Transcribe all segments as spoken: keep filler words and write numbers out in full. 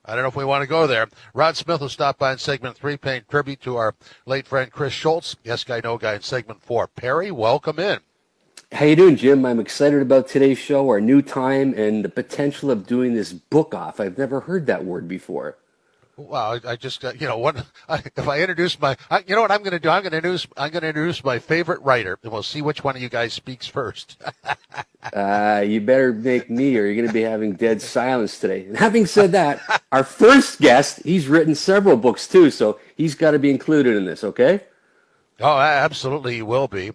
I don't know if we want to go there. Rod Smith will stop by in segment three, paying tribute to our late friend Chris Schultz. Yes Guy, No Guy in segment four. Perry, welcome in. How you doing, Jim? I'm excited about today's show, our new time, and the potential of doing this book off. I've never heard that word before. Wow! I just got, you know, one. I, if I introduce my, I, you know what I'm going to do? I'm going to introduce, I'm going to introduce my favorite writer, and we'll see which one of you guys speaks first. uh, you better make me, or you're going to be having dead silence today. And having said that, our first guest, he's written several books too, so he's got to be included in this. Okay? Oh, absolutely, he will be.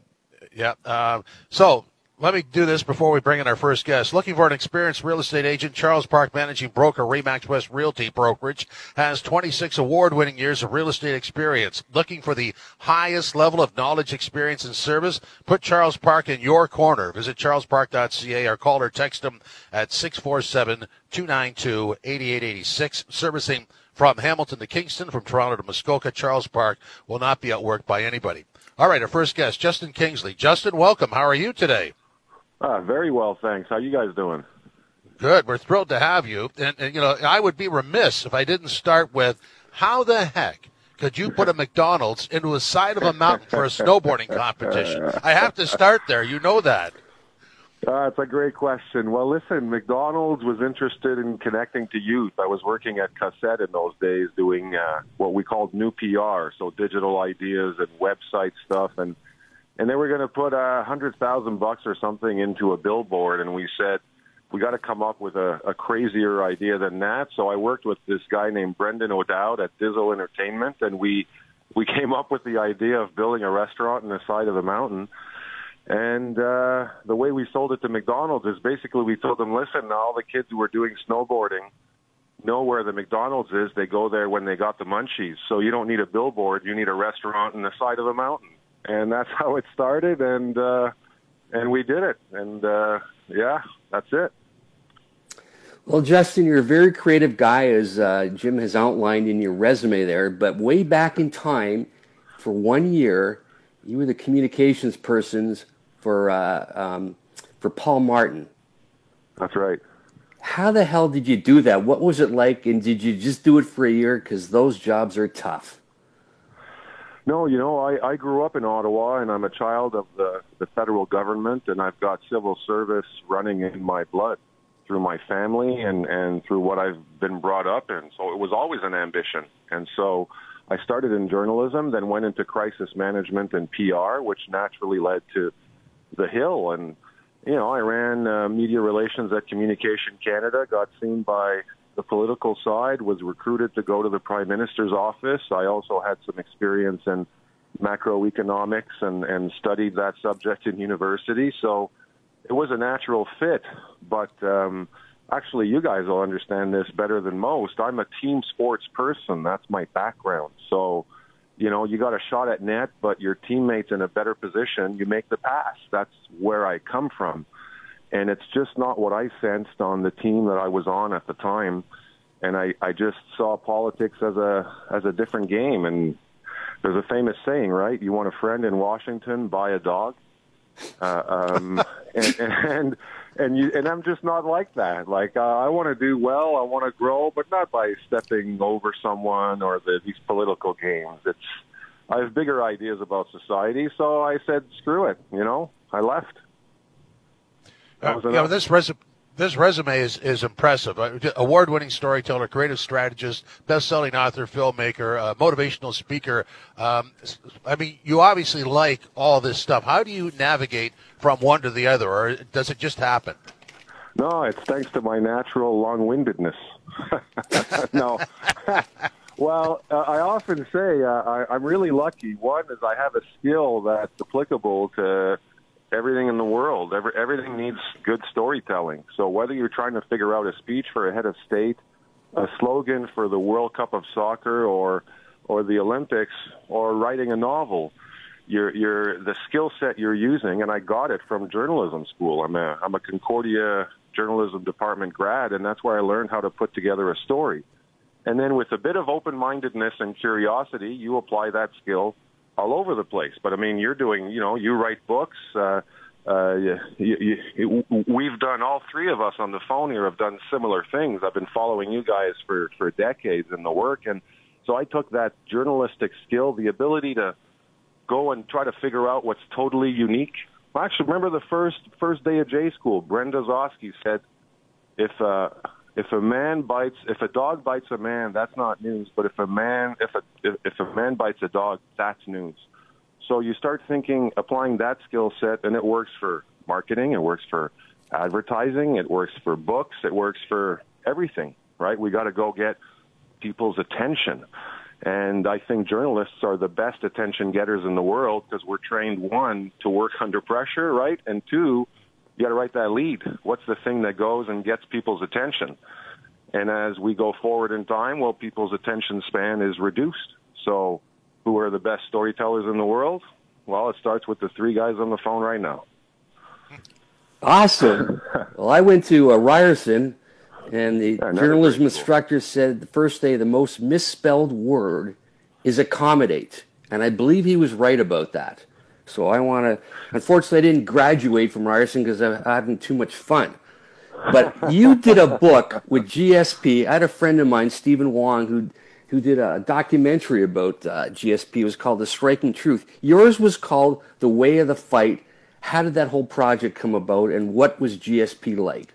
Yeah. Uh, so. Let me do this before we bring in our first guest. Looking for an experienced real estate agent, Charles Park Managing Broker, RE/MAX West Realty Brokerage, has twenty-six award-winning years of real estate experience. Looking for the highest level of knowledge, experience, and service? Put Charles Park in your corner. Visit charles park dot c a or call or text him at six four seven, two nine two, eight eight eight six. Servicing from Hamilton to Kingston, from Toronto to Muskoka, Charles Park will not be outworked by anybody. All right, our first guest, Justin Kingsley. Justin, welcome. How are you today? Uh, very well, thanks. How you guys doing? Good. We're thrilled to have you. And, and, you know, I would be remiss if I didn't start with, how the heck could you put a McDonald's into the side of a mountain for a snowboarding competition? I have to start there. You know that. Uh, it's a great question. Well, listen, McDonald's was interested in connecting to youth. I was working at Cassette in those days doing uh, what we called new P R, so digital ideas and website stuff, and And they were going to put a hundred thousand bucks or something into a billboard, and we said we got to come up with a, a crazier idea than that. So I worked with this guy named Brendan O'Dowd at Dizzle Entertainment, and we we came up with the idea of building a restaurant on the side of the mountain. And uh, the way we sold it to McDonald's is basically we told them, listen, all the kids who are doing snowboarding know where the McDonald's is. They go there when they got the munchies. So you don't need a billboard. You need a restaurant on the side of the mountain. And that's how it started, and uh, and we did it. And, uh, yeah, that's it. Well, Justin, you're a very creative guy, as uh, Jim has outlined in your resume there. But way back in time, for one year, you were the communications person for, uh, um, for Paul Martin. That's right. How the hell did you do that? What was it like, and did you just do it for a year? Because those jobs are tough. No, you know, I, I grew up in Ottawa, and I'm a child of the, the federal government, and I've got civil service running in my blood through my family and, and through what I've been brought up in. So it was always an ambition. And so I started in journalism, then went into crisis management and P R, which naturally led to The Hill. And, you know, I ran uh, media relations at Communication Canada, got seen by the political side, was recruited to go to the Prime Minister's office. I also had some experience in macroeconomics and, and studied that subject in university. So it was a natural fit. But um, actually, you guys will understand this better than most. I'm a team sports person. That's my background. So, you know, you got a shot at net, but your teammate's in a better position. You make the pass. That's where I come from. And it's just not what I sensed on the team that I was on at the time. And I, I just saw politics as a as a different game. And there's a famous saying, right? You want a friend in Washington, buy a dog. Uh, um, and and and, you, and I'm just not like that. Like, uh, I want to do well, I want to grow, but not by stepping over someone or the, these political games. It's I have bigger ideas about society, so I said, screw it, you know, I left. Uh, yeah, well, this resume, This resume is, is impressive. Award-winning storyteller, creative strategist, best-selling author, filmmaker, uh, motivational speaker. Um, I mean, you obviously like all this stuff. How do you navigate from one to the other, or does it just happen? No, it's thanks to my natural long-windedness. No. Well, uh, I often say uh, I, I'm really lucky. One is I have a skill that's applicable to everything in the world. Every, everything needs good storytelling. So whether you're trying to figure out a speech for a head of state, a slogan for the World Cup of Soccer or or the Olympics, or writing a novel, you're, you're, the skill set you're using, and I got it from journalism school. I'm a, I'm a Concordia journalism department grad, and that's where I learned how to put together a story. And then with a bit of open-mindedness and curiosity, you apply that skill all over the place. But, I mean, you're doing, you know, you write books. Uh, uh, you, you, you, we've done, all three of us on the phone here have done similar things. I've been following you guys for, for decades in the work. And so I took that journalistic skill, the ability to go and try to figure out what's totally unique. I actually remember the first first day of J school, Brenda Zosky said, if uh, If a man bites, if a dog bites a man, that's not news. But if a man, if a if, if a man bites a dog, that's news. So you start thinking, applying that skill set, and it works for marketing, it works for advertising, it works for books, it works for everything. Right? We got to go get people's attention, and I think journalists are the best attention getters in the world because we're trained, one, to work under pressure, right, and two, you got to write that lead. What's the thing that goes and gets people's attention? And as we go forward in time, well, people's attention span is reduced. So who are the best storytellers in the world? Well, it starts with the three guys on the phone right now. Awesome. Well, I went to uh, Ryerson, and the yeah, journalism cool. instructor said the first day the most misspelled word is accommodate. And I believe he was right about that. So I want to, unfortunately, I didn't graduate from Ryerson because I'm having too much fun. But you did a book with G S P. I had a friend of mine, Stephen Wong, who who did a documentary about uh, G S P. It was called The Striking Truth. Yours was called The Way of the Fight. How did that whole project come about, and what was G S P like?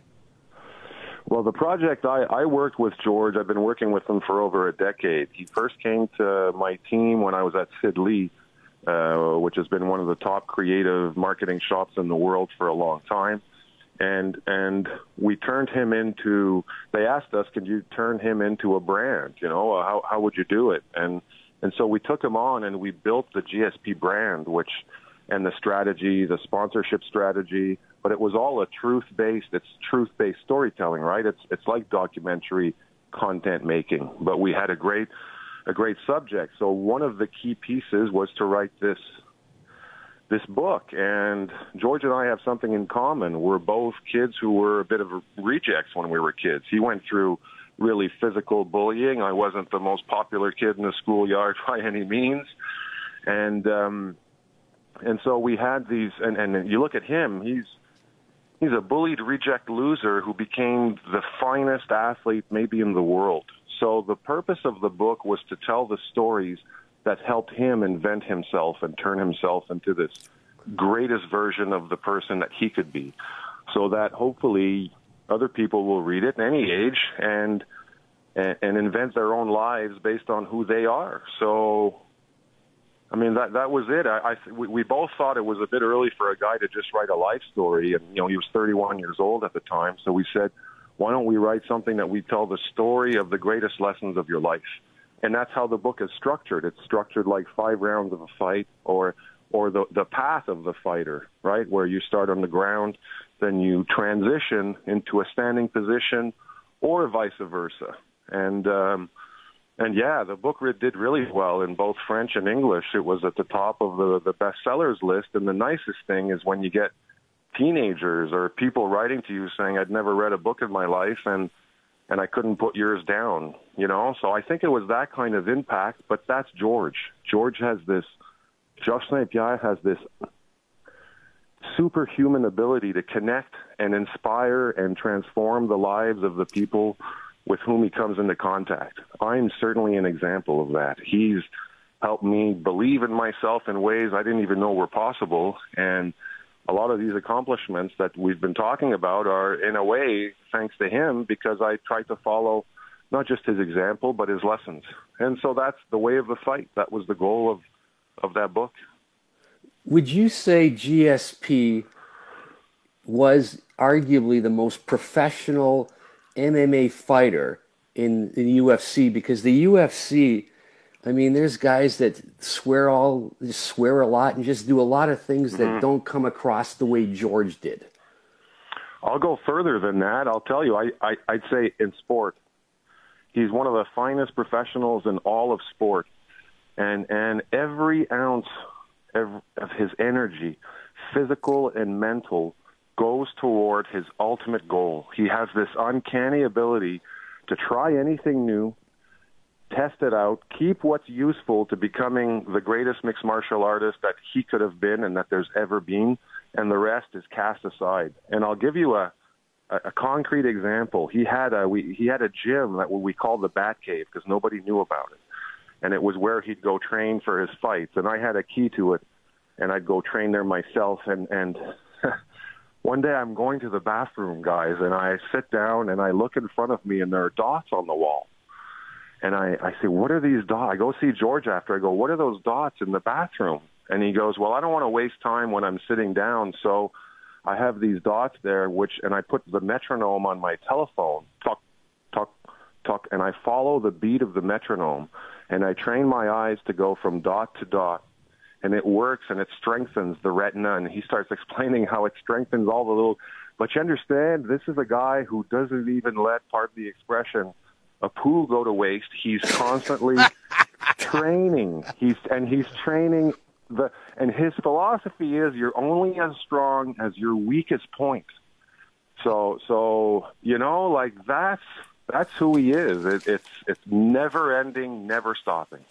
Well, the project, I, I worked with George. I've been working with him for over a decade. He first came to my team when I was at Sid Lee, Uh, which has been one of the top creative marketing shops in the world for a long time. And and we turned him into, they asked us, could you turn him into a brand? You know, uh, how, how would you do it? And and so we took him on and we built the G S P brand, which, and the strategy, the sponsorship strategy, but it was all a truth-based, it's truth-based storytelling, right? It's, it's like documentary content making, but we had a great... a great subject. So one of the key pieces was to write this this book. And George and I have something in common. We're both kids who were a bit of rejects when we were kids. He went through really physical bullying. I wasn't the most popular kid in the schoolyard by any means. And um, and so we had these, and, and you look at him, he's he's a bullied reject loser who became the finest athlete maybe in the world. So the purpose of the book was to tell the stories that helped him invent himself and turn himself into this greatest version of the person that he could be, so that hopefully other people will read it at any age and, and and invent their own lives based on who they are. So, I mean, that that was it. I, I we, we both thought it was a bit early for a guy to just write a life story, and, you know, he was thirty-one years old at the time, so we said, why don't we write something that we tell the story of the greatest lessons of your life? And that's how the book is structured. It's structured like five rounds of a fight, or or the, the path of the fighter, right, where you start on the ground, then you transition into a standing position, or vice versa. And, um, and yeah, the book did really well in both French and English. It was at the top of the, the bestsellers list, and the nicest thing is when you get teenagers or people writing to you saying, I'd never read a book in my life and and I couldn't put yours down, you know? So I think it was that kind of impact, but that's George. George has this, Georges Saint-Pierre has this superhuman ability to connect and inspire and transform the lives of the people with whom he comes into contact. I'm certainly an example of that. He's helped me believe in myself in ways I didn't even know were possible, and a lot of these accomplishments that we've been talking about are, in a way, thanks to him, because I tried to follow not just his example, but his lessons. And so that's the way of the fight. That was the goal of, of that book. Would you say G S P was arguably the most professional M M A fighter in, in the U F C? Because the U F C, I mean, there's guys that swear all, swear a lot and just do a lot of things that mm-hmm. don't come across the way George did. I'll go further than that. I'll tell you, I, I, I'd say in sport, he's one of the finest professionals in all of sport. And, and every ounce of his energy, physical and mental, goes toward his ultimate goal. He has this uncanny ability to try anything new, test it out, keep what's useful to becoming the greatest mixed martial artist that he could have been and that there's ever been, and the rest is cast aside. And I'll give you a a concrete example. He had a we, he had a gym that we called the Bat Cave because nobody knew about it, and it was where he'd go train for his fights. And I had a key to it, and I'd go train there myself. And and one day I'm going to the bathroom, guys, and I sit down and I look in front of me, and there are dots on the wall. And I, I say, what are these dots? I go see George after. I go, what are those dots in the bathroom? And he goes, well, I don't want to waste time when I'm sitting down, so I have these dots there, which, and I put the metronome on my telephone, tuck, tuck, tuck, and I follow the beat of the metronome, and I train my eyes to go from dot to dot, and it works, and it strengthens the retina, and he starts explaining how it strengthens all the little, but you understand, this is a guy who doesn't even let, pardon the expression, a poo go to waste. He's constantly training. He's and he's training the and his philosophy is you're only as strong as your weakest point. So so you know, like that's that's who he is. It, it's it's never ending, never stopping.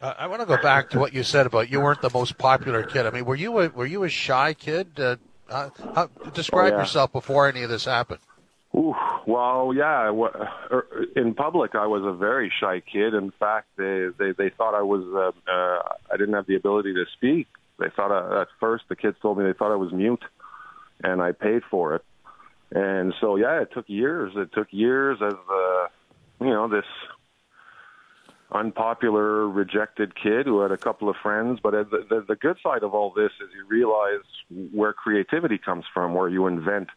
Uh, I want to go back to what you said about you weren't the most popular kid. I mean, were you a, were you a shy kid? Uh, uh, how, describe oh, yeah. yourself before any of this happened. Ooh, well, yeah. In public, I was a very shy kid. In fact, they they, they thought I was uh, uh, I didn't have the ability to speak. They thought I, at first the kids told me they thought I was mute, and I paid for it. And so, yeah, it took years. It took years as uh, you know, this unpopular, rejected kid who had a couple of friends. But the, the, the good side of all this is you realize where creativity comes from, where you invent.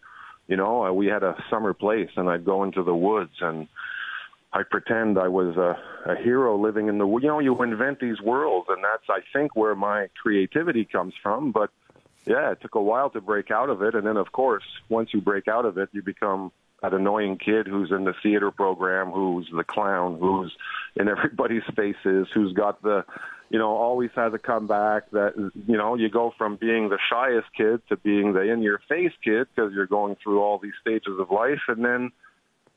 You know, we had a summer place, and I'd go into the woods, and I'd pretend I was a, a hero living in the woods. You know, you invent these worlds, and that's, I think, where my creativity comes from. But, yeah, it took a while to break out of it. And then, of course, once you break out of it, you become that annoying kid who's in the theater program, who's the clown, who's in everybody's faces, who's got the, you know, always has a comeback. That, you know, you go from being the shyest kid to being the in-your-face kid because you're going through all these stages of life, and then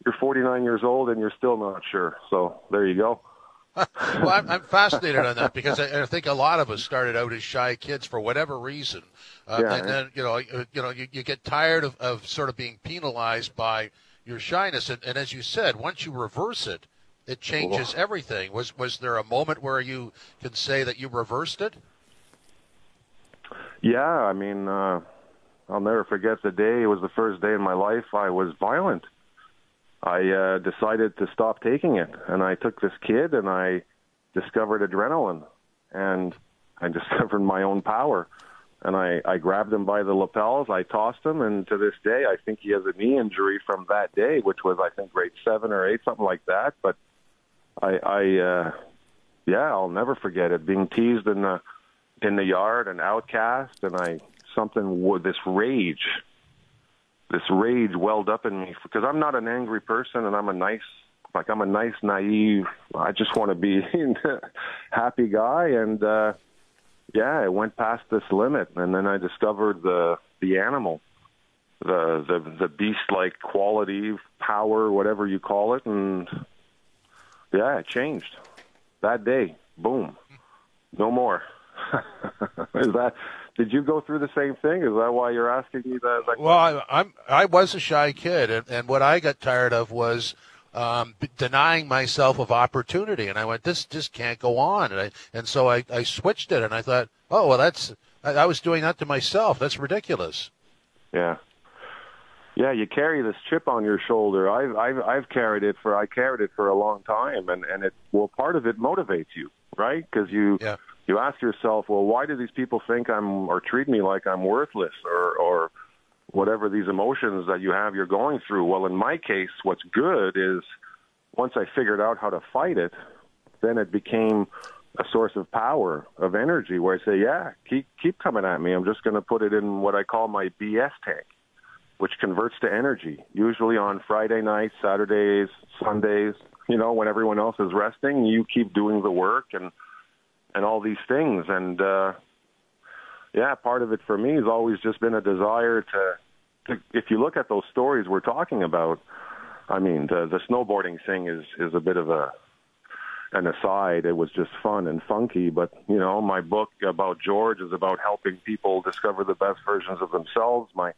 you're forty-nine years old and you're still not sure. So there you go. Well, I'm, I'm fascinated on that because I, I think a lot of us started out as shy kids for whatever reason, uh, yeah, and then you know, you, you know, you, you get tired of, of sort of being penalized by your shyness, and, and as you said, once you reverse it, it changes everything. Was was there a moment where you can say that you reversed it? Yeah, I mean, uh, I'll never forget the day. It was the first day in my life I was violent. I uh, decided to stop taking it, and I took this kid, and I discovered adrenaline, and I discovered my own power, and I, I grabbed him by the lapels, I tossed him, and to this day, I think he has a knee injury from that day, which was, I think, grade seven or eight, something like that, but I, I uh, yeah, I'll never forget it, being teased in the, in the yard, an outcast, and I, something, this rage, This rage welled up in me because I'm not an angry person, and I'm a nice, like I'm a nice, naive. I just want to be happy guy, and uh, yeah, I went past this limit, and then I discovered the the animal, the the the beast-like quality, power, whatever you call it, and yeah, it changed that day. Boom, no more. Is that? Did you go through the same thing? Is that why you're asking me that? Like, well, I, I'm I was a shy kid, and, and what I got tired of was um, denying myself of opportunity. And I went, this just can't go on. And I, and so I, I switched it, and I thought, oh well, that's I, I was doing that to myself. That's ridiculous. Yeah. Yeah, you carry this chip on your shoulder. I've I've I've carried it for I carried it for a long time, and, and it well part of it motivates you, right? Because you yeah. you ask yourself, well, why do these people think I'm or treat me like I'm worthless or or whatever these emotions that you have you're going through. Well, in my case, what's good is once I figured out how to fight it, then it became a source of power, of energy, where I say, yeah, keep keep coming at me. I'm just going to put it in what I call my B S tank, which converts to energy, usually on Friday nights, Saturdays, Sundays, you know, when everyone else is resting, you keep doing the work and and all these things. And, uh, yeah, part of it for me has always just been a desire to, to, if you look at those stories we're talking about, I mean, the, the snowboarding thing is, is a bit of a an aside. It was just fun and funky. But, you know, my book about George is about helping people discover the best versions of themselves. My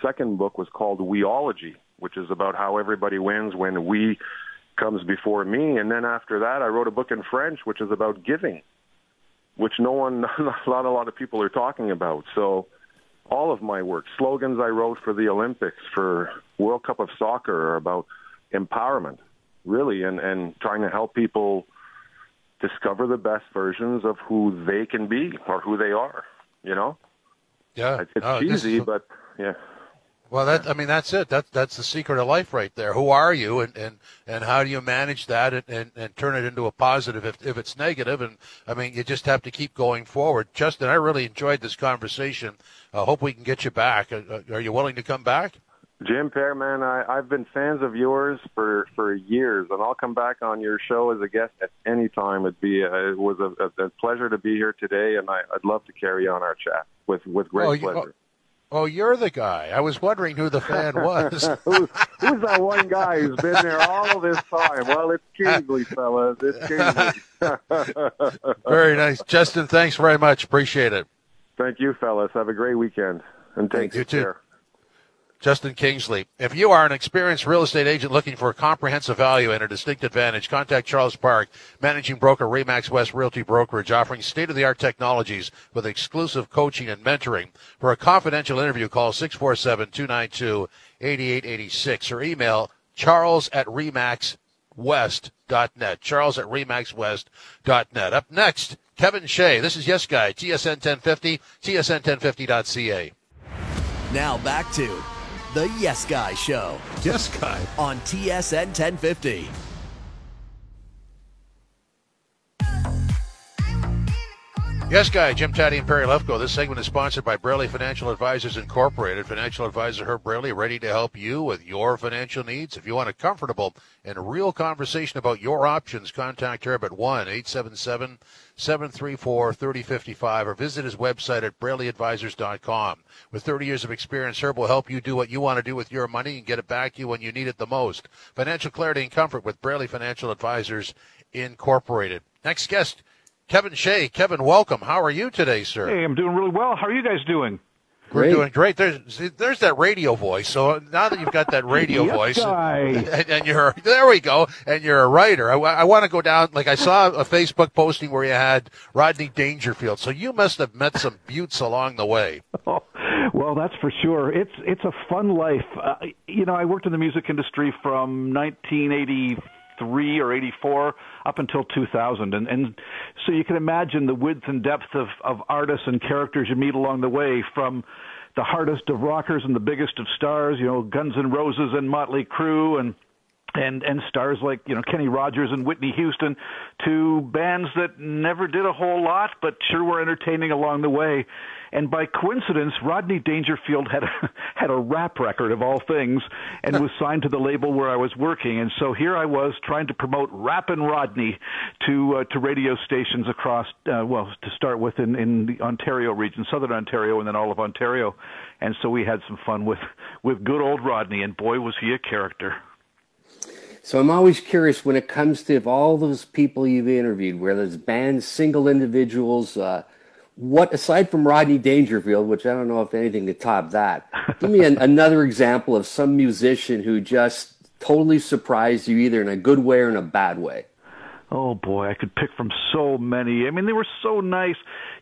second book was called Weology, which is about how everybody wins when we comes before me. And then after that, I wrote a book in French, which is about giving, which no one, not a lot, a lot of people are talking about. So all of my work, slogans I wrote for the Olympics, for World Cup of Soccer, are about empowerment, really, and, and trying to help people discover the best versions of who they can be or who they are, you know? Yeah. It's no, cheesy, is... but yeah. Well, that I mean, that's it. That, that's the secret of life right there. Who are you, and, and, and how do you manage that and, and, and turn it into a positive if, if it's negative? And, I mean, you just have to keep going forward. Justin, I really enjoyed this conversation. I uh, hope we can get you back. Uh, are you willing to come back? Jim Pear, man, I, I've been fans of yours for, for years, and I'll come back on your show as a guest at any time. It'd be a, it was a, a pleasure to be here today, and I, I'd love to carry on our chat with, with great oh, pleasure. You, oh, Oh, you're the guy. I was wondering who the fan was. who's, who's that one guy who's been there all this time? Well, it's Kingsley, fellas. It's Kingsley. Very nice. Justin, thanks very much. Appreciate it. Thank you, fellas. Have a great weekend. And take you care. Too. Justin Kingsley. If you are an experienced real estate agent looking for a comprehensive value and a distinct advantage, contact Charles Park, managing broker, RE/MAX West Realty Brokerage, offering state-of-the-art technologies with exclusive coaching and mentoring. For a confidential interview, call six four seven, two nine two, eight eight eight six or email charles at remaxwest.net, charles at remaxwest.net. Up next, Kevin Shea. This is Yes Guy, T S N ten fifty, T S N ten fifty dot C A. Now back to... The Yes Guy Show. Yes Guy. On T S N ten fifty. Yes Guy, Jim Taddy and Perry Lefko. This segment is sponsored by Braley Financial Advisors Incorporated. Financial advisor Herb Braley, ready to help you with your financial needs. If you want a comfortable and real conversation about your options, contact Herb at one eight seven seven, seven three four, three zero five five or visit his website at braley advisors dot com. With thirty years of experience, Herb will help you do what you want to do with your money and get it back to you when you need it the most. Financial clarity and comfort with Braley Financial Advisors Incorporated. Next guest, Kevin Shea. Kevin, welcome. How are you today, sir? Hey, I'm doing really well. How are you guys doing? Great. We're doing great. There's there's that radio voice. So now that you've got that radio yes voice, and, and, and you're there, we go. And you're a writer. I, I want to go down. Like I saw a Facebook posting where you had Rodney Dangerfield. So you must have met some beauts along the way. Oh, well, that's for sure. It's it's a fun life. Uh, you know, I worked in the music industry from nineteen eighty-three or eighty-four up until two thousand, and and so you can imagine the width and depth of of artists and characters you meet along the way, from the hardest of rockers and the biggest of stars, you know, Guns N' Roses and Motley Crue, and and and stars like, you know, Kenny Rogers and Whitney Houston, to bands that never did a whole lot but sure were entertaining along the way. And by coincidence, Rodney Dangerfield had a, had a rap record of all things, and was signed to the label where I was working. And so here I was trying to promote Rappin' Rodney to uh, to radio stations across, uh, well, to start with in, in the Ontario region, southern Ontario, and then all of Ontario. And so we had some fun with, with good old Rodney, and boy, was he a character. So I'm always curious when it comes to of all those people you've interviewed, whether it's bands, single individuals, uh, what, aside from Rodney Dangerfield, which I don't know if anything to top that, give me an, another example of some musician who just totally surprised you, either in a good way or in a bad way. Oh, boy, I could pick from so many. I mean, they were so nice.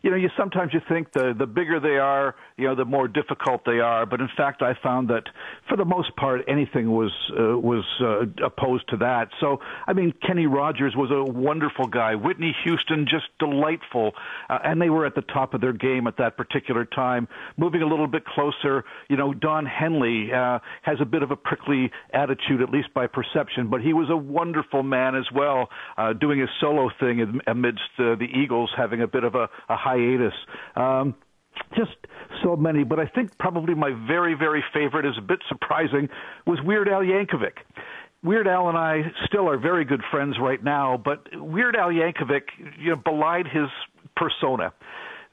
you know, you sometimes you think the, the bigger they are, you know, the more difficult they are. But in fact, I found that for the most part, anything was uh, was uh, opposed to that. So, I mean, Kenny Rogers was a wonderful guy. Whitney Houston, just delightful. Uh, and they were at the top of their game at that particular time. Moving a little bit closer, you know, Don Henley uh, has a bit of a prickly attitude, at least by perception. But he was a wonderful man as well, uh, doing his solo thing amidst uh, the Eagles having a bit of a, a hiatus. Um, just so many, but I think probably my very, very favorite, is a bit surprising, was Weird Al Yankovic. Weird Al and I still are very good friends right now, but Weird Al Yankovic, you know, belied his persona.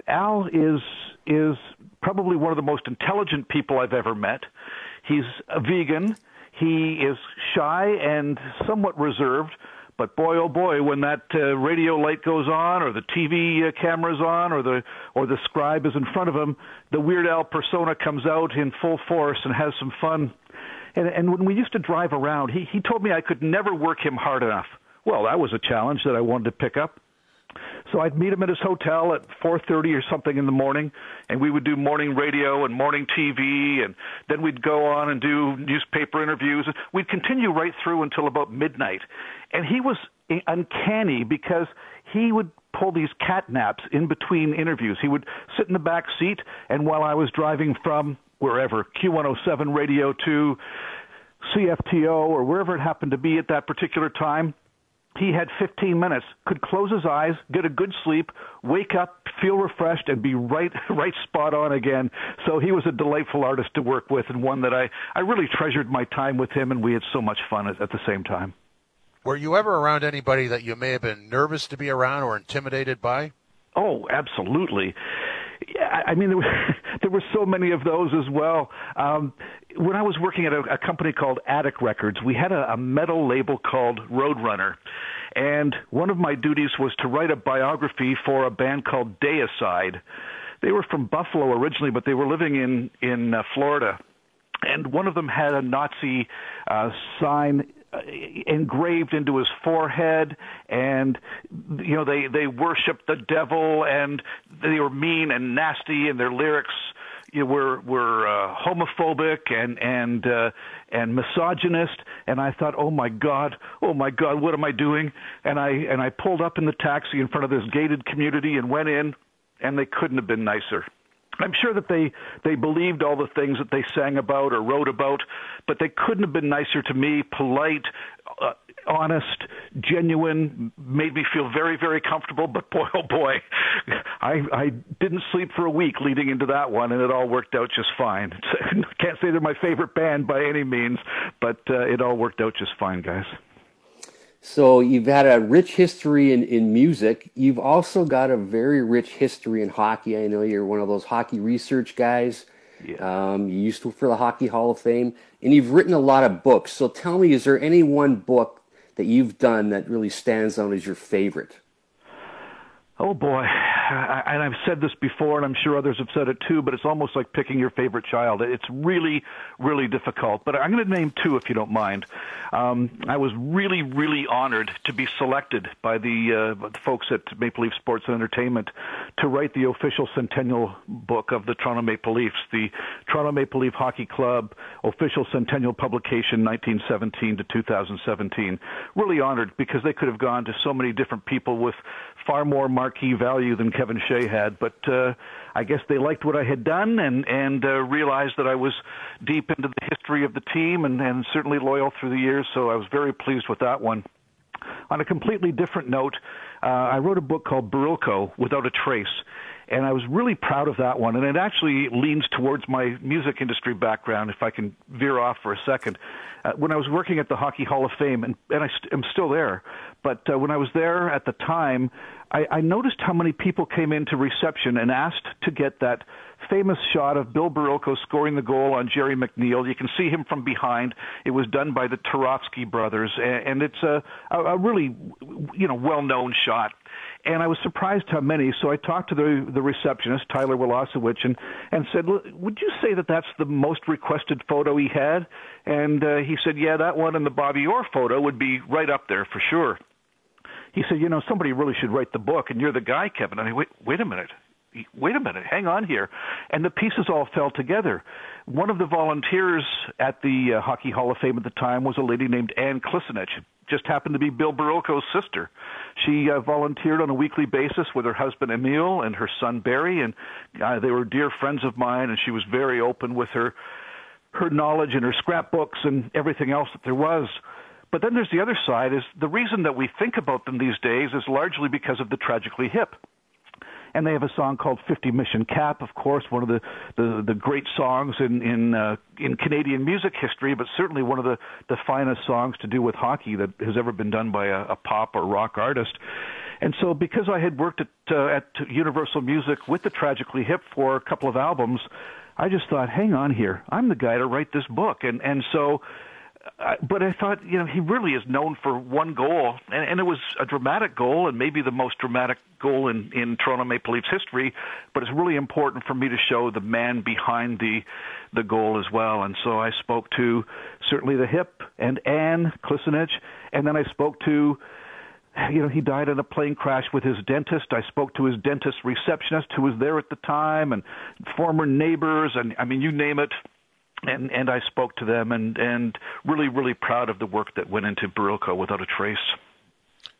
Al is is probably one of the most intelligent people I've ever met. He's a vegan. He is shy and somewhat reserved. But boy, oh boy, when that uh, radio light goes on, or the T V uh, camera's on, or the or the scribe is in front of him, the Weird Al persona comes out in full force and has some fun. And, and when we used to drive around, he, he told me I could never work him hard enough. Well, that was a challenge that I wanted to pick up. So I'd meet him at his hotel at four thirty or something in the morning, and we would do morning radio and morning T V, and then we'd go on and do newspaper interviews. We'd continue right through until about midnight. And he was uncanny because he would pull these catnaps in between interviews. He would sit in the back seat, and while I was driving from wherever, Q one oh seven Radio to C F T O or wherever it happened to be at that particular time, he had fifteen minutes, could close his eyes, get a good sleep, wake up, feel refreshed, and be right right spot on again. So he was a delightful artist to work with, and one that I, I really treasured my time with him, and we had so much fun at, at the same time. Were you ever around anybody that you may have been nervous to be around or intimidated by? Oh, absolutely. I mean, there were, there were so many of those as well. Um, when I was working at a, a company called Attic Records, we had a, a metal label called Roadrunner. And one of my duties was to write a biography for a band called Deicide. They were from Buffalo originally, but they were living in, in uh, Florida. And one of them had a Nazi uh, sign engraved into his forehead, and you know they they worshiped the devil, and they were mean and nasty, and their lyrics you know, were were uh, homophobic and and uh, and misogynist. And I thought, oh my God, oh my God, what am I doing? And I and I pulled up in the taxi in front of this gated community and went in, and they couldn't have been nicer. I'm sure that they, they believed all the things that they sang about or wrote about, but they couldn't have been nicer to me. Polite, uh, honest, genuine, made me feel very, very comfortable. But boy, oh boy, I, I didn't sleep for a week leading into that one, and it all worked out just fine. Can't say they're my favorite band by any means, but uh, it all worked out just fine, guys. So you've had a rich history in, in music. You've also got a very rich history in hockey. I know you're one of those hockey research guys. Yeah. Um, you used to work for the Hockey Hall of Fame. And you've written a lot of books. So tell me, is there any one book that you've done that really stands out as your favorite? Oh, boy. I, and I've said this before, and I'm sure others have said it too, but it's almost like picking your favorite child. It's really, really difficult. But I'm going to name two, if you don't mind. Um, I was really, really honored to be selected by the, uh, the folks at Maple Leaf Sports and Entertainment to write the official centennial book of the Toronto Maple Leafs, the Toronto Maple Leaf Hockey Club official centennial publication, nineteen seventeen to two thousand seventeen. Really honored, because they could have gone to so many different people with far more marquee value than Kevin Shea had, but uh, I guess they liked what I had done, and, and uh, realized that I was deep into the history of the team, and, and certainly loyal through the years, so I was very pleased with that one. On a completely different note, uh, I wrote a book called Barilko, Without a Trace, and I was really proud of that one, and it actually leans towards my music industry background, if I can veer off for a second. Uh, when I was working at the Hockey Hall of Fame, and, and I st- I'm still there, but uh, when I was there at the time, I, I noticed how many people came into reception and asked to get that famous shot of Bill Barilko scoring the goal on Jerry McNeil. You can see him from behind. It was done by the Turovsky brothers, and, and it's a, a really, you know, well-known shot. And I was surprised how many, so I talked to the, the receptionist, Tyler Wolosewicz, and, and said, would you say that that's the most requested photo he had? And uh, he said, yeah, that one and the Bobby Orr photo would be right up there for sure. He said, you know, somebody really should write the book, and you're the guy, Kevin. I mean, wait, wait a minute. wait a minute, hang on here. And the pieces all fell together. One of the volunteers at the uh, Hockey Hall of Fame at the time was a lady named Ann Klicinich, just happened to be Bill Barilko's sister. She uh, volunteered on a weekly basis with her husband Emil and her son Barry, and uh, they were dear friends of mine, and she was very open with her, her knowledge and her scrapbooks and everything else that there was. But then there's the other side, is the reason that we think about them these days is largely because of the Tragically Hip. And they have a song called fifty Mission Cap, of course, one of the, the, the great songs in in, uh, in Canadian music history, but certainly one of the, the finest songs to do with hockey that has ever been done by a, a pop or rock artist. And so because I had worked at, uh, at Universal Music with the Tragically Hip for a couple of albums, I just thought, hang on here, I'm the guy to write this book. And, and so... Uh, but I thought, you know, he really is known for one goal, and, and it was a dramatic goal, and maybe the most dramatic goal in, in Toronto Maple Leafs history, but it's really important for me to show the man behind the the goal as well. And so I spoke to certainly the Hip and Ann Klicinich, and then I spoke to, you know, he died in a plane crash with his dentist. I spoke to his dentist receptionist who was there at the time, and former neighbors, and I mean, you name it. And and I spoke to them, and, and really, really proud of the work that went into Barilko Without a Trace.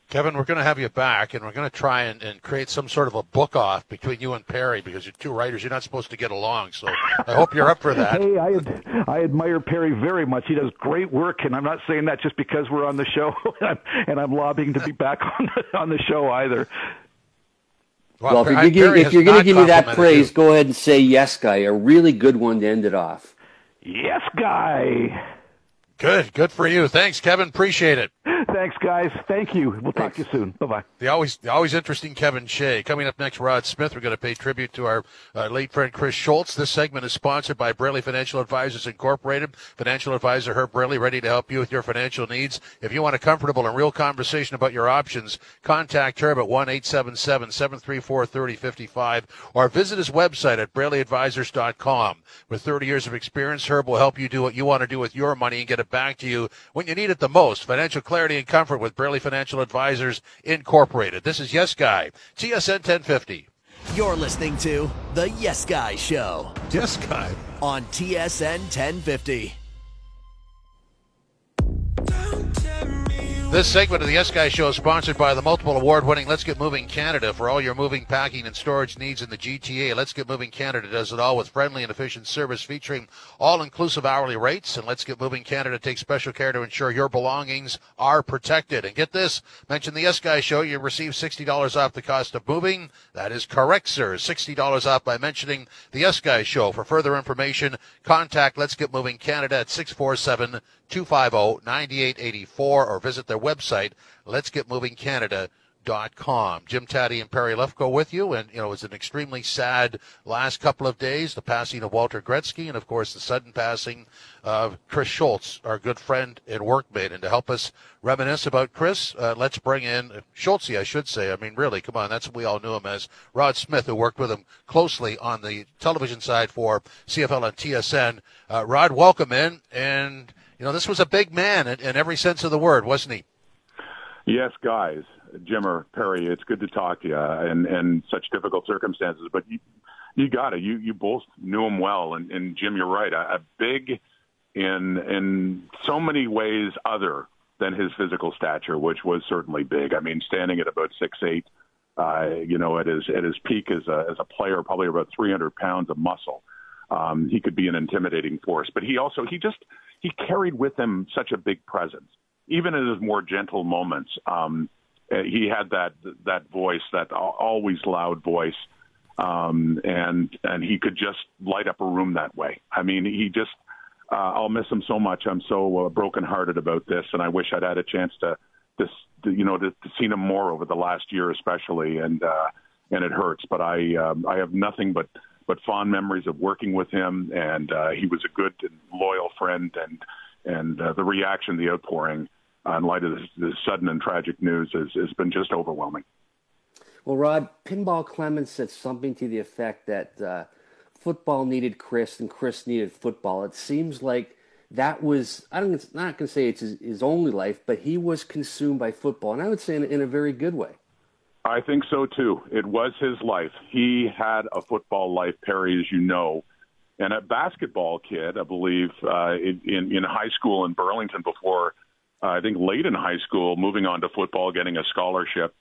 Kevin, we're going to have you back, and we're going to try and, and create some sort of a book-off between you and Perry, because you're two writers. You're not supposed to get along, so I hope you're up for that. Hey, I, ad- I admire Perry very much. He does great work, and I'm not saying that just because we're on the show, and, I'm, and I'm lobbying to be back on the, on the show either. Well, well if, I, you're, if you're going to give me that praise, you. Go ahead and say yes, guy. A really good one to end it off. Yes, guy. Good. Good for you. Thanks, Kevin. Appreciate it. Thanks, guys. Thank you. We'll Thanks. Talk to you soon. Bye-bye. The always the always interesting Kevin Shea. Coming up next, Rod Smith. We're going to pay tribute to our uh, late friend Chris Schultz. This segment is sponsored by Braley Financial Advisors Incorporated. Financial advisor Herb Braley, ready to help you with your financial needs. If you want a comfortable and real conversation about your options, contact Herb at one eight seven seven, seven three four, three zero five five or visit his website at braley advisors dot com. With thirty years of experience, Herb will help you do what you want to do with your money and get it back to you when you need it the most. Financial clarity and comfort with Braley Financial Advisors Incorporated. This is Yes Guy, T S N ten fifty. You're listening to The Yes Guy Show. Yes Guy. On T S N ten fifty. This segment of the Yes Guy Show is sponsored by the multiple award-winning Let's Get Moving Canada. For all your moving, packing, and storage needs in the G T A, Let's Get Moving Canada does it all with friendly and efficient service featuring all-inclusive hourly rates. And Let's Get Moving Canada takes special care to ensure your belongings are protected. And get this, mention the Yes Guy Show, you receive sixty dollars off the cost of moving. That is correct, sir. sixty dollars off by mentioning the Yes Guy Show. For further information, contact Let's Get Moving Canada at six four seven, two five zero, nine eight eight four or visit their website, lets get moving canada dot com. Jim Taddy and Perry Lefko with you, and you know, it's an extremely sad last couple of days, the passing of Walter Gretzky, and of course the sudden passing of Chris Schultz, our good friend and workmate. And to help us reminisce about Chris, uh, let's bring in Schultzy, I should say. I mean, really, come on, that's what we all knew him as. Rod Smith, who worked with him closely on the television side for C F L and T S N. Uh, Rod, welcome in. And you know, this was a big man in, in every sense of the word, wasn't he? Yes, guys, Jimmer, Perry, it's good to talk to you, and and such difficult circumstances. But you, you got it. You you both knew him well, and, and Jim, you're right. A, a big in in so many ways other than his physical stature, which was certainly big. I mean, standing at about six eight, uh, you know, at his at his peak as a as a player, probably about three hundred pounds of muscle. Um, he could be an intimidating force, but he also he just he carried with him such a big presence, even in his more gentle moments. Um, he had that that voice, that always loud voice, um, and and he could just light up a room that way. I mean, he just uh, I'll miss him so much. I'm so uh, brokenhearted about this, and I wish I'd had a chance to this you know to, to see him more over the last year, especially, and uh, and it hurts. But I um, I have nothing but. but fond memories of working with him, and uh, he was a good and loyal friend, and and uh, the reaction, the outpouring, uh, in light of this, this sudden and tragic news has, has been just overwhelming. Well, Rod, Pinball Clemens said something to the effect that uh, football needed Chris and Chris needed football. It seems like that was, I don't, I'm not going to say it's his, his only life, but he was consumed by football, and I would say in, in a very good way. I think so, too. It was his life. He had a football life, Perry, as you know, and a basketball kid, I believe, uh, in, in high school in Burlington before, uh, I think late in high school, moving on to football, getting a scholarship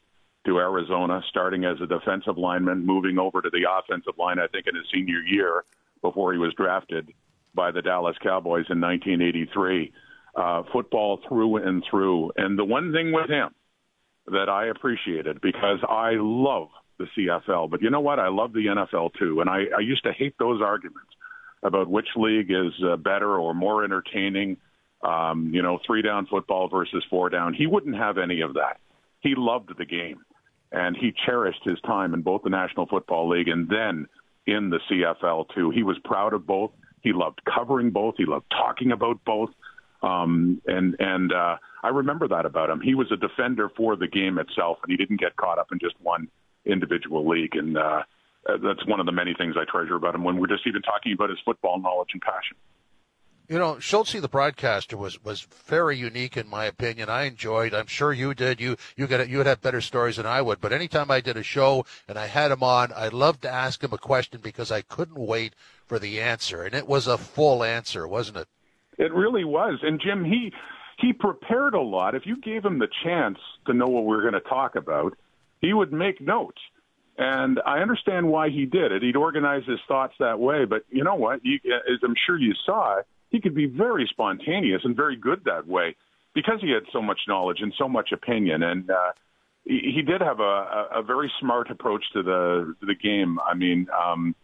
to Arizona, starting as a defensive lineman, moving over to the offensive line, I think, in his senior year before he was drafted by the Dallas Cowboys in nineteen eighty-three. Uh, football through and through. And the one thing with him that I appreciated, because I love the C F L, but you know what? I love the N F L too. And I, I used to hate those arguments about which league is uh, better or more entertaining, um, you know, three down football versus four down. He wouldn't have any of that. He loved the game, and he cherished his time in both the National Football League and then in the C F L too. He was proud of both. He loved covering both. He loved talking about both. Um, and, and, uh, I remember that about him. He was a defender for the game itself, and he didn't get caught up in just one individual league. And, uh, that's one of the many things I treasure about him when we're just even talking about his football knowledge and passion. You know, Schultz, the broadcaster, was, was very unique in my opinion. I enjoyed, I'm sure you did. You, you got it. You would have better stories than I would, but anytime I did a show and I had him on, I loved to ask him a question because I couldn't wait for the answer. And it was a full answer, wasn't it? It really was. And, Jim, he he prepared a lot. If you gave him the chance to know what we were going to talk about, he would make notes. And I understand why he did it. He'd organize his thoughts that way. But you know what? You, as I'm sure you saw, he could be very spontaneous and very good that way because he had so much knowledge and so much opinion. And uh, he, he did have a, a, a very smart approach to the, to the game. I mean, um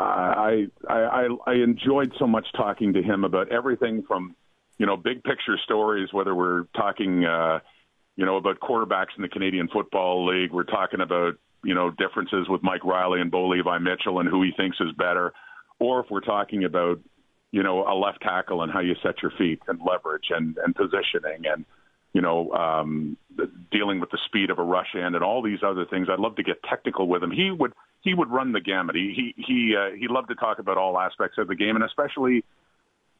I, I I enjoyed so much talking to him about everything from, you know, big picture stories, whether we're talking, uh, you know, about quarterbacks in the Canadian Football League. We're talking about, you know, differences with Mike Riley and Bo Levi Mitchell and who he thinks is better. Or if we're talking about, you know, a left tackle and how you set your feet and leverage and, and positioning and, you know, um, dealing with the speed of a rush end and all these other things. I'd love to get technical with him. He would. He would run the gamut. He he he, uh, he loved to talk about all aspects of the game, and especially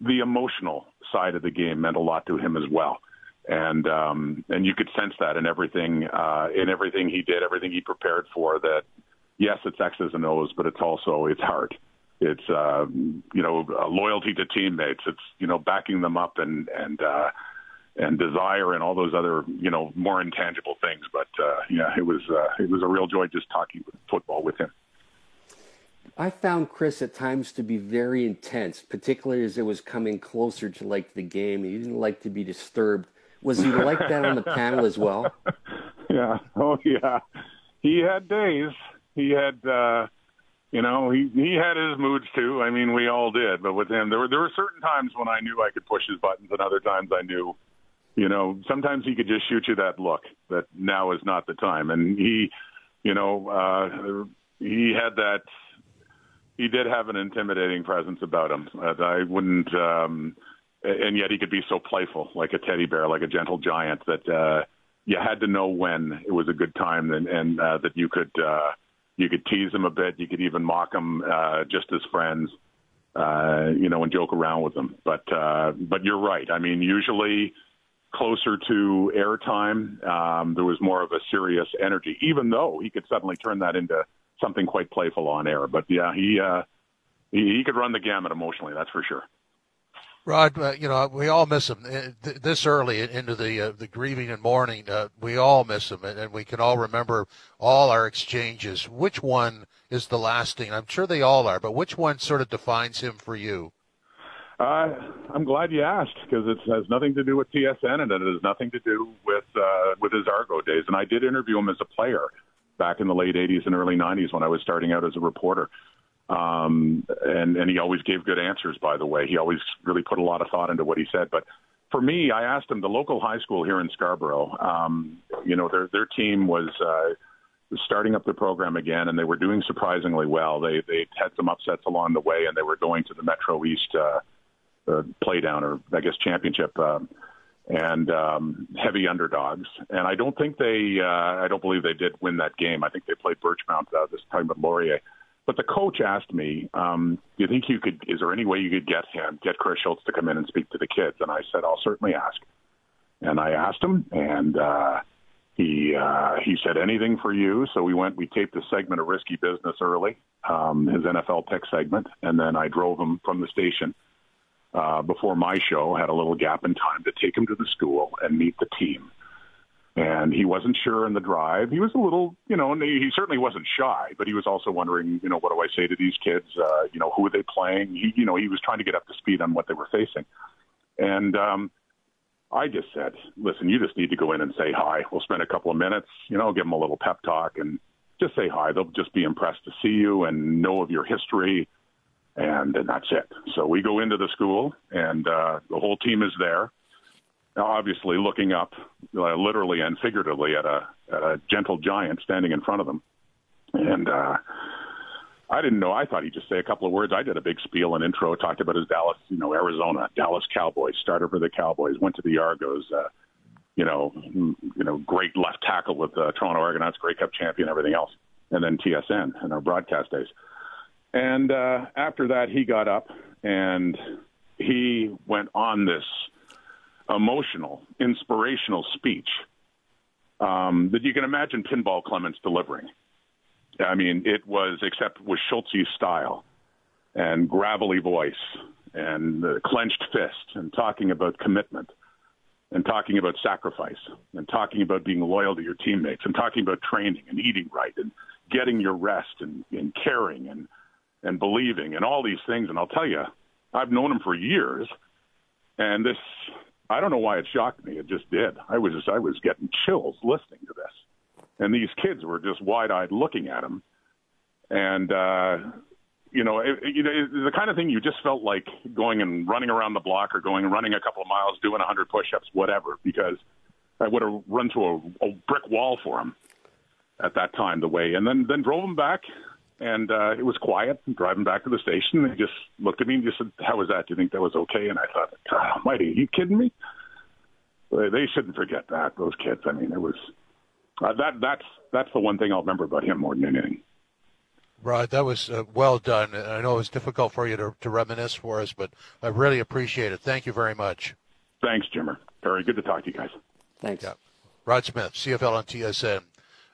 the emotional side of the game meant a lot to him as well. And um, and you could sense that in everything uh, in everything he did, everything he prepared for. That yes, it's X's and O's, but it's also it's heart. It's uh, you know loyalty to teammates. It's you know backing them up and and uh, and desire and all those other you know more intangible things. But uh, yeah, it was uh, it was a real joy just talking football with him. I found Chris at times to be very intense, particularly as it was coming closer to like the game. He didn't like to be disturbed. Was he like that on the panel as well? Yeah. Oh yeah. He had days. He had, uh, you know, he, he had his moods too. I mean, we all did, but with him, there were, there were certain times when I knew I could push his buttons and other times I knew, you know, sometimes he could just shoot you that look that now is not the time. And he, you know, uh, he had that, he did have an intimidating presence about him. Uh, I wouldn't, um, and yet he could be so playful, like a teddy bear, like a gentle giant that uh, you had to know when it was a good time and, and uh, that you could, uh, you could tease him a bit. You could even mock him uh, just as friends, uh, you know, and joke around with him. But, uh, but you're right. I mean, usually closer to airtime, um, there was more of a serious energy, even though he could suddenly turn that into something quite playful on air. But yeah, he, uh, he, he could run the gamut emotionally. That's for sure. Rod, uh, you know, we all miss him this early into the, uh, the grieving and mourning. Uh, we all miss him and we can all remember all our exchanges. Which one is the lasting? I'm sure they all are, but which one sort of defines him for you? Uh, I'm glad you asked because it has nothing to do with T S N and it has nothing to do with uh, with his Argo days. And I did interview him as a player back in the late eighties and early nineties when I was starting out as a reporter. Um, and, and he always gave good answers, by the way. He always really put a lot of thought into what he said. But for me, I asked him, the local high school here in Scarborough, um, you know, their their team was uh, starting up the program again, and they were doing surprisingly well. They, they had some upsets along the way, and they were going to the Metro East uh Uh, play down or I guess championship um, and um, heavy underdogs. And I don't think they, uh, I don't believe they did win that game. I think they played Birchmount uh, this time with Laurier. But the coach asked me, um, do you think you could, is there any way you could get him, get Chris Schultz to come in and speak to the kids? And I said, I'll certainly ask. And I asked him and uh, He uh, he said, anything for you. So we went, we taped a segment of Risky Business early, um, his N F L pick segment, and then I drove him from the station uh, before my show, had a little gap in time to take him to the school and meet the team. And he wasn't sure in the drive. He was a little, you know, and he certainly wasn't shy, but he was also wondering, you know, what do I say to these kids? Uh, you know, who are they playing? He, you know, he was trying to get up to speed on what they were facing. And um I just said, listen, you just need to go in and say hi. We'll spend a couple of minutes, you know, give them a little pep talk and just say hi. They'll just be impressed to see you and know of your history, and, and that's it. So we go into the school, and uh, the whole team is there. Now, obviously, looking up uh, literally and figuratively at a, at a gentle giant standing in front of them. And uh, I didn't know. I thought he'd just say a couple of words. I did a big spiel and intro, talked about his Dallas, you know, Arizona, Dallas Cowboys, starter for the Cowboys, went to the Argos, uh, you know, you know, great left tackle with the uh, Toronto Argonauts, Grey Cup champion, everything else, and then T S N and our broadcast days. And uh, after that, he got up and he went on this emotional, inspirational speech um, that you can imagine Pinball Clemens delivering. I mean, it was, except with Schultz's style and gravelly voice and the clenched fist and talking about commitment and talking about sacrifice and talking about being loyal to your teammates and talking about training and eating right and getting your rest and, and caring and, and believing and all these things. And I'll tell you, I've known him for years, and this, I don't know why it shocked me. It just did. I was just, I was getting chills listening to this. And these kids were just wide-eyed looking at him. And, uh, you know, it, it, it, the kind of thing you just felt like going and running around the block or going and running a couple of miles, doing one hundred push-ups, whatever, because I would have run to a, a brick wall for him at that time, the way. And then, then drove him back, and uh, it was quiet, driving back to the station. They just looked at me and just said, how was that? Do you think that was okay? And I thought, God almighty, are you kidding me? They shouldn't forget that, those kids. I mean, it was... Uh, that that's that's the one thing I'll remember about him more than anything. Rod, that was uh, well done. I know it was difficult for you to, to reminisce for us, but I really appreciate it. Thank you very much. Thanks, Jimmer. Very good to talk to you guys. Thanks. Yeah. Rod Smith, C F L on T S N.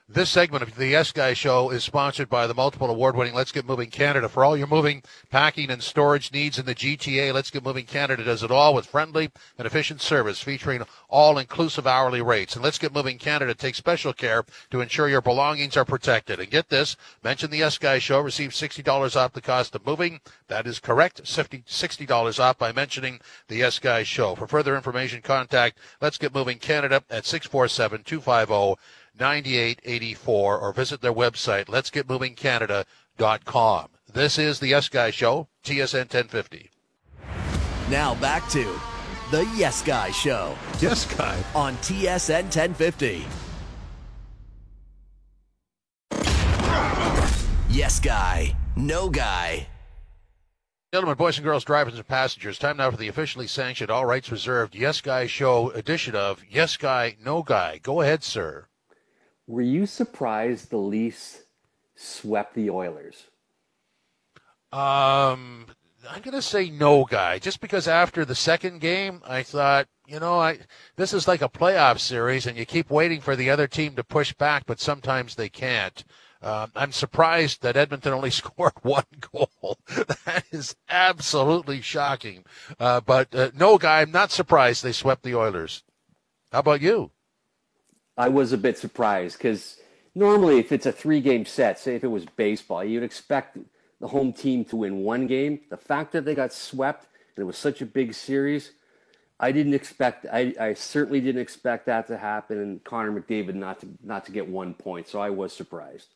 This segment of the Yes Guy Show is sponsored by the multiple award-winning Let's Get Moving Canada. For all your moving, packing, and storage needs in the G T A, Let's Get Moving Canada does it all with friendly and efficient service featuring all-inclusive hourly rates. And Let's Get Moving Canada takes special care to ensure your belongings are protected. And get this, mention the Yes Guy Show, receive sixty dollars off the cost of moving. That is correct, sixty dollars off by mentioning the Yes Guy Show. For further information, contact Let's Get Moving Canada at six four seven, two five zero, nine eight eight four or visit their website, lets get moving canada dot com. This is the Yes Guy Show, T S N ten fifty. Now back to the Yes Guy Show. Yes Guy. On T S N ten fifty. Yes Guy. No Guy. Gentlemen, boys and girls, drivers and passengers, time now for the officially sanctioned, all rights reserved, Yes Guy Show edition of Yes Guy, No Guy. Go ahead, sir. Were you surprised the Leafs swept the Oilers? Um, I'm going to say no, Guy, just because after the second game, I thought, you know, I this is like a playoff series, and you keep waiting for the other team to push back, but sometimes they can't. Um, I'm surprised that Edmonton only scored one goal. That is absolutely shocking. Uh, but uh, no, Guy, I'm not surprised they swept the Oilers. How about you? I was a bit surprised because normally if it's a three-game set, say if it was baseball, you'd expect the home team to win one game. The fact that they got swept and it was such a big series, I didn't expect. I, I certainly didn't expect that to happen, and Connor McDavid not to not to get one point. So I was surprised.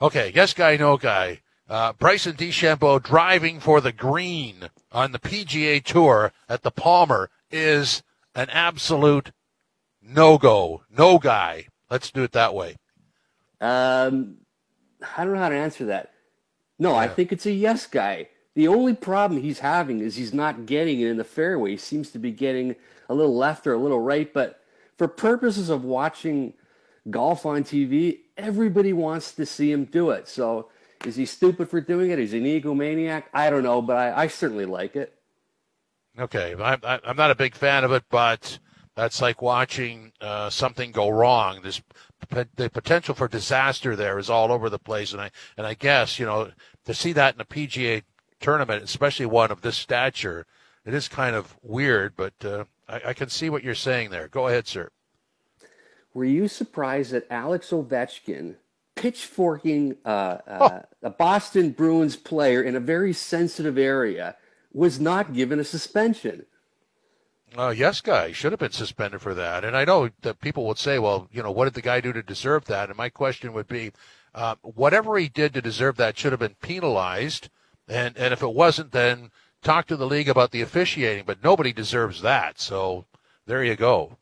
Okay, yes guy, no guy. Uh, Bryson DeChambeau driving for the green on the P G A Tour at the Palmer is an absolute no go, no guy. Let's do it that way. Um, I don't know how to answer that. No, yeah. I think it's a yes guy. The only problem he's having is he's not getting it in the fairway. He seems to be getting a little left or a little right. But for purposes of watching golf on T V, everybody wants to see him do it. So is he stupid for doing it? Is he an egomaniac? I don't know, but I, I certainly like it. Okay. I, I, I'm not a big fan of it, but... That's like watching uh, something go wrong. This the potential for disaster there is all over the place, and I and I guess you know to see that in a P G A tournament, especially one of this stature, it is kind of weird. But uh, I, I can see what you're saying there. Go ahead, sir. Were you surprised that Alex Ovechkin pitchforking uh, uh, oh. a Boston Bruins player in a very sensitive area was not given a suspension? Uh, yes, guy should have been suspended for that. And I know that people would say, well, you know, what did the guy do to deserve that? And my question would be, uh, whatever he did to deserve that should have been penalized. And, and if it wasn't, then talk to the league about the officiating. But nobody deserves that. So there you go.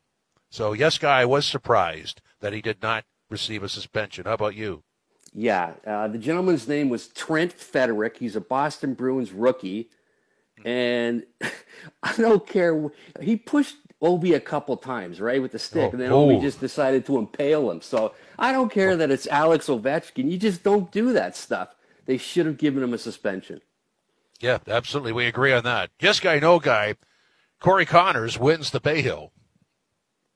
So, yes, guy, I was surprised that he did not receive a suspension. How about you? Yeah. Uh, the gentleman's name was Trent Federick. He's a Boston Bruins rookie. And I don't care. He pushed Obi a couple times, right, with the stick. Oh, and then oh. Obi just decided to impale him. So I don't care that it's Alex Ovechkin. You just don't do that stuff. They should have given him a suspension. Yeah, absolutely. We agree on that. Yes guy, no guy. Corey Connors wins the Bayhill.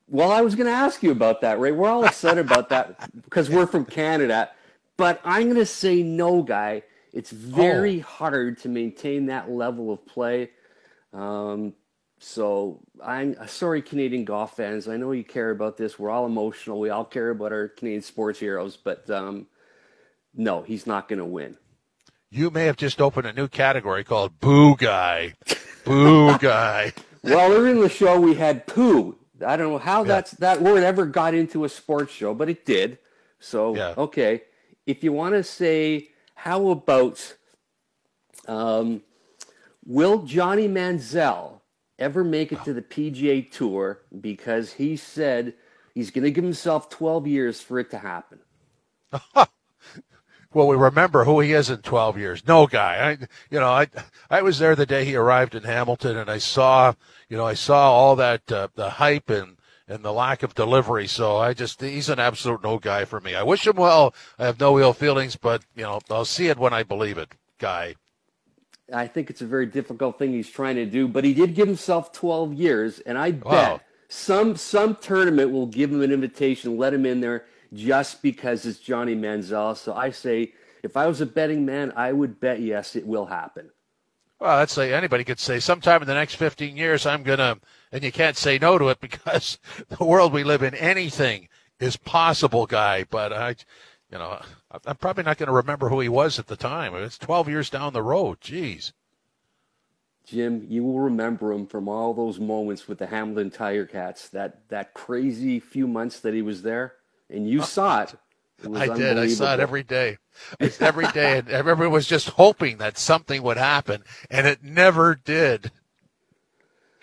Well, I was going to ask you about that, Ray. We're all excited about that because we're from Canada. But I'm going to say no guy. It's very oh. hard to maintain that level of play. Um, so I'm sorry, Canadian golf fans. I know you care about this. We're all emotional. We all care about our Canadian sports heroes. But, um, no, he's not going to win. You may have just opened a new category called Boo Guy. Boo Guy. Well, earlier in the show, we had Poo. I don't know how yeah. that's, that word ever got into a sports show, but it did. So, yeah. okay. If you want to say... How about, um, will Johnny Manziel ever make it to the P G A Tour? Because he said he's going to give himself twelve years for it to happen. Well, we remember who he is in twelve years. No guy. I, you know, I, I was there the day he arrived in Hamilton, and I saw, you know, I saw all that uh, the hype and. and the lack of delivery, so I just, he's an absolute no guy for me. I wish him well. I have no ill feelings, but, you know, I'll see it when I believe it, guy. I think it's a very difficult thing he's trying to do, but he did give himself twelve years, and I bet wow. some some tournament will give him an invitation, let him in there just because it's Johnny Manziel. So I say, if I was a betting man, I would bet yes, it will happen. Well, I'd say anybody could say sometime in the next fifteen years, I'm going to, and you can't say no to it because the world we live in, anything is possible, guy. But, I, you know, I'm probably not going to remember who he was at the time. It's twelve years down the road. Jeez. Jim, you will remember him from all those moments with the Hamilton Tiger Cats, that, that crazy few months that he was there, and you saw it. I did. I saw it every day. It's every day. And everyone was just hoping that something would happen, and it never did.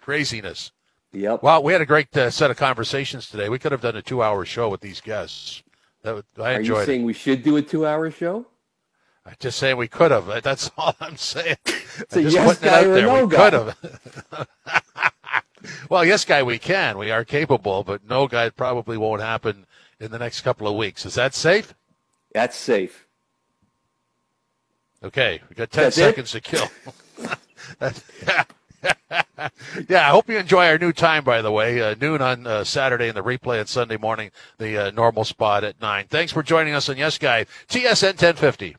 Craziness. Yep. Well, we had a great uh, set of conversations today. We could have done a two-hour show with these guests. That would, I enjoyed it. Are you saying it. We should do a two-hour show? I'm just saying we could have. That's all I'm saying. It's a yes guy or no guy. We could have. Well, yes guy, we can. We are capable, but no guy probably won't happen in the next couple of weeks. Is that safe? That's safe. Okay, we got ten That's seconds it? to kill. Yeah, I hope you enjoy our new time, by the way, uh, noon on uh, Saturday and the replay on Sunday morning, the uh, normal spot at nine. Thanks for joining us on Yes Guy, T S N ten fifty.